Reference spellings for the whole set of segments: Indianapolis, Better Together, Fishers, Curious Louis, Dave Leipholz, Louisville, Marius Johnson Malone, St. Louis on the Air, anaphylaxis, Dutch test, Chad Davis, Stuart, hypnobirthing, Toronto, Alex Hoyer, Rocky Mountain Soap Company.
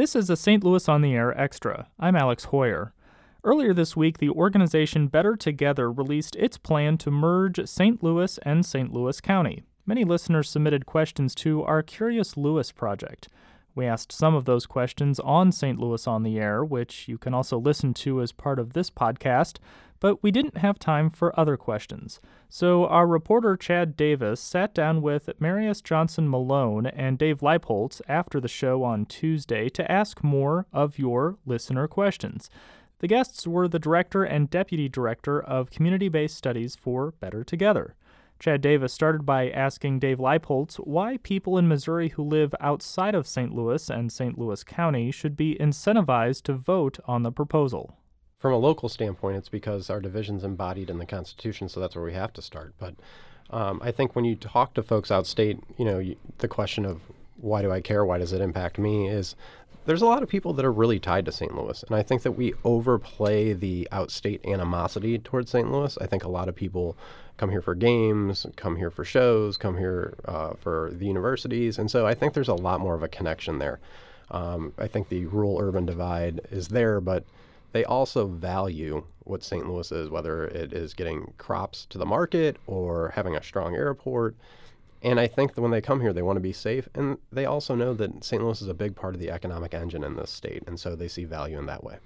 This is a St. Louis on the Air Extra. I'm Alex Hoyer. Earlier this week, the organization Better Together released its plan to merge St. Louis and St. Louis County. Many listeners submitted questions to our Curious Louis project. We asked some of those questions on St. Louis on the Air, which you can also listen to as part of this podcast, but we didn't have time for other questions. So our reporter Chad Davis sat down with Marius Johnson Malone and Dave Leipholz after the show on Tuesday to ask more of your listener questions. The guests were the director and deputy director of community-based studies for Better Together. Chad Davis started by asking Dave Leipholz why people in Missouri who live outside of St. Louis and St. Louis County should be incentivized to vote on the proposal. From a local standpoint, it's because our division's embodied in the Constitution, so that's where we have to start. But I think when you talk to folks outstate, the question of why do I care, why does it impact me, is there's a lot of people that are really tied to St. Louis. And I think that we overplay the outstate animosity towards St. Louis. I think a lot of people come here for games, come here for shows, come here for the universities. And so I think there's a lot more of a connection there. I think the rural-urban divide is there, but they also value what St. Louis is, whether it is getting crops to the market or having a strong airport. And I think that when they come here, they want to be safe. And they also know that St. Louis is a big part of the economic engine in this state. And so they see value in that way.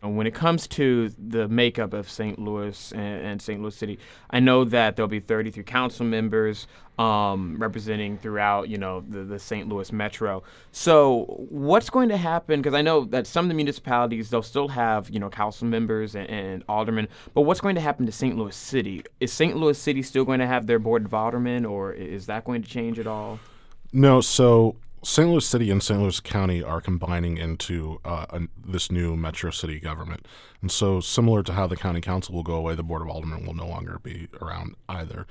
When it comes to the makeup of St. Louis and St. Louis City, I know that there'll be 33 council members representing throughout, the St. Louis metro. So what's going to happen? Because I know that some of the municipalities, they'll still have, council members and aldermen. But what's going to happen to St. Louis City? Is St. Louis City still going to have their board of aldermen, or is that going to change at all? No, so St. Louis City and St. Louis County are combining into this new metro city government. And so similar to how the county council will go away, the Board of Aldermen will no longer be around either.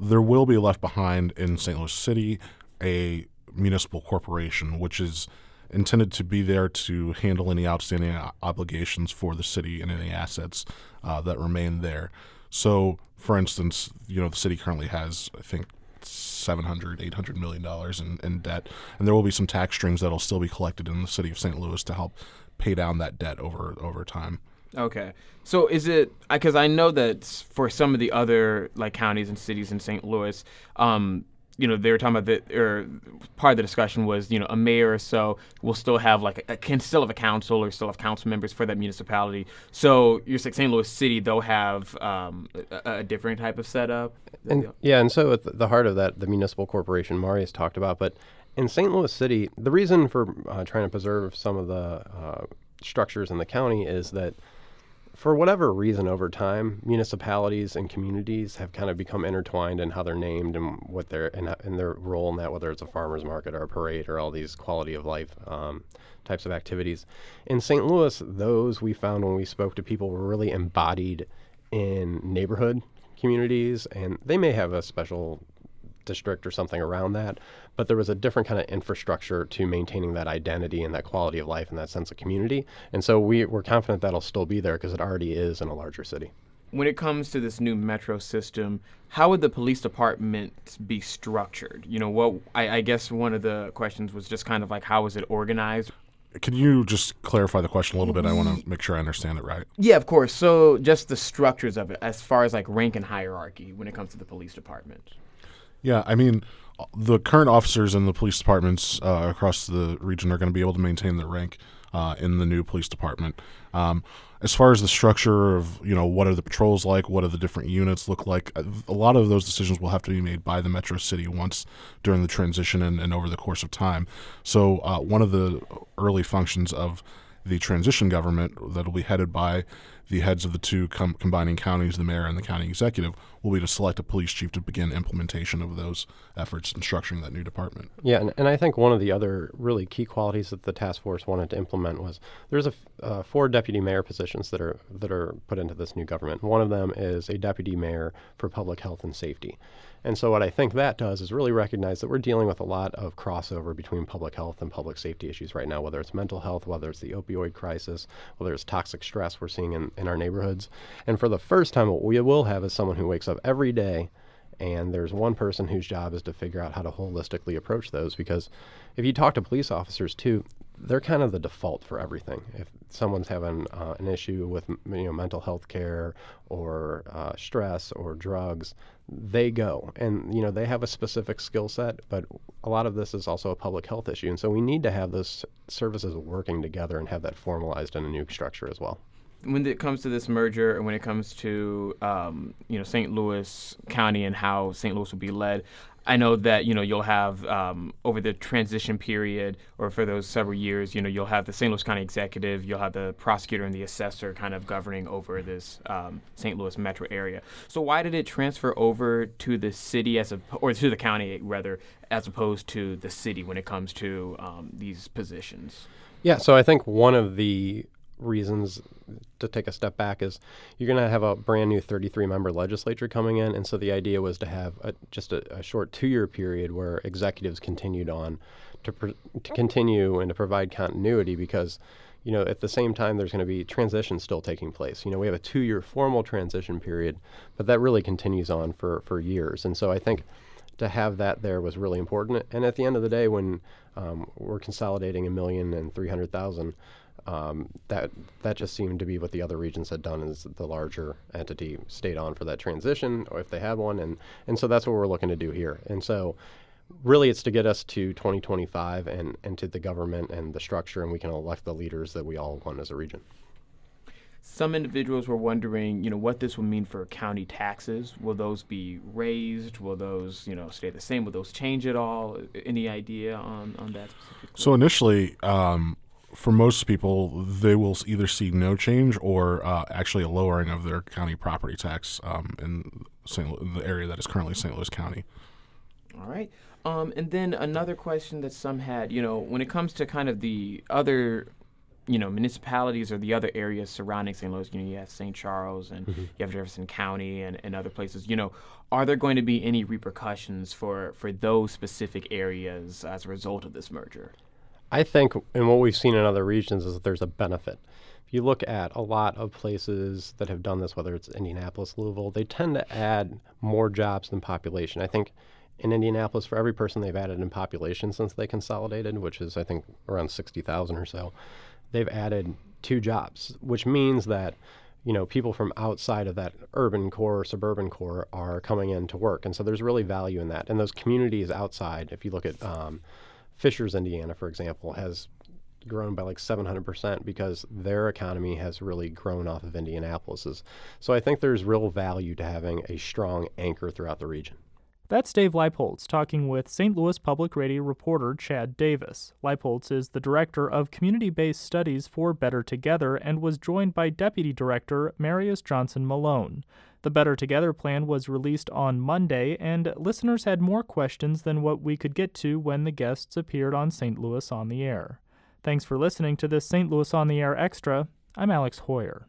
There will be left behind in St. Louis City a municipal corporation, which is intended to be there to handle any outstanding obligations for the city and any assets that remain there. So, for instance, the city currently has, I think, $700, $800 million in debt. And there will be some tax streams that will still be collected in the city of St. Louis to help pay down that debt over time. Okay. So is it – because I know that for some of the other counties and cities in St. Louis, they were talking about part of the discussion was, a mayor or so will still have can still have a council or still have council members for that municipality. So you're saying St. Louis City, they'll have a different type of setup. And so at the heart of that, the municipal corporation Marius talked about, but in St. Louis City, the reason for trying to preserve some of the structures in the county is that for whatever reason, over time, municipalities and communities have kind of become intertwined in how they're named and what they're and their role in that, whether it's a farmer's market or a parade or all these quality of life types of activities. In St. Louis, those we found when we spoke to people were really embodied in neighborhood communities, and they may have a special district or something around that, but there was a different kind of infrastructure to maintaining that identity and that quality of life and that sense of community. And so we're confident that'll still be there because it already is in a larger city. When it comes to this new metro system, how would the police department be structured? I guess one of the questions was just kind of how is it organized? Can you just clarify the question a little bit? I want to make sure I understand it right. Yeah, of course. So just the structures of it as far as rank and hierarchy when it comes to the police department. Yeah, I mean, the current officers in the police departments across the region are going to be able to maintain their rank in the new police department. As far as the structure of, what are the patrols like, what are the different units look like, a lot of those decisions will have to be made by the Metro City once during the transition and over the course of time. So one of the early functions of the transition government that will be headed by the heads of the two combining counties, the mayor and the county executive, will be to select a police chief to begin implementation of those efforts and structuring that new department. Yeah, and I think one of the other really key qualities that the task force wanted to implement was there's four deputy mayor positions that are put into this new government. One of them is a deputy mayor for public health and safety. And so what I think that does is really recognize that we're dealing with a lot of crossover between public health and public safety issues right now, whether it's mental health, whether it's the opioid crisis, whether it's toxic stress we're seeing in our neighborhoods. And for the first time, what we will have is someone who wakes up every day and there's one person whose job is to figure out how to holistically approach those. Because if you talk to police officers too, they're kind of the default for everything. If someone's having an issue with mental health care or stress or drugs, they go. And, they have a specific skill set, but a lot of this is also a public health issue. And so we need to have those services working together and have that formalized in a new structure as well. When it comes to this merger and when it comes to, St. Louis County and how St. Louis will be led, I know that, you'll have over the transition period or for those several years, you'll have the St. Louis County executive, you'll have the prosecutor and the assessor kind of governing over this St. Louis metro area. So why did it transfer over to the city or to the county rather, as opposed to the city when it comes to these positions? Yeah, so I think one of the reasons to take a step back is you're going to have a brand new 33-member legislature coming in, and so the idea was to have a short 2-year period where executives continued on to continue and to provide continuity, because at the same time there's going to be transition still taking place. We have a 2-year formal transition period, but that really continues on for years. And so I think to have that there was really important. And at the end of the day, when we're consolidating 1,300,000, that just seemed to be what the other regions had done, is the larger entity stayed on for that transition, or if they had one, and so that's what we're looking to do here. And so really it's to get us to 2025 and to the government and the structure, and we can elect the leaders that we all want as a region. Some individuals were wondering, what this will mean for county taxes. Will those be raised? Will those, stay the same? Will those change at all? Any idea on that specifically? So initially, for most people, they will either see no change or actually a lowering of their county property tax in the area that is currently St. Louis County. All right. And then another question that some had, when it comes to kind of the other municipalities or the other areas surrounding St. Louis, you have St. Charles and mm-hmm. you have Jefferson County and other places, are there going to be any repercussions for those specific areas as a result of this merger? I think, and what we've seen in other regions, is that there's a benefit. If you look at a lot of places that have done this, whether it's Indianapolis, Louisville, they tend to add more jobs than population. I think in Indianapolis, for every person they've added in population since they consolidated, which is, I think, around 60,000 or so, they've added 2 jobs, which means that people from outside of that urban core, suburban core, are coming in to work. And so there's really value in that. And those communities outside, if you look at Fishers, Indiana, for example, has grown by like 700% because their economy has really grown off of Indianapolis's. So I think there's real value to having a strong anchor throughout the region. That's Dave Leipholz talking with St. Louis Public Radio reporter Chad Davis. Leipholz is the director of community-based studies for Better Together and was joined by Deputy Director Marius Johnson Malone. The Better Together plan was released on Monday, and listeners had more questions than what we could get to when the guests appeared on St. Louis on the Air. Thanks for listening to this St. Louis on the Air Extra. I'm Alex Hoyer.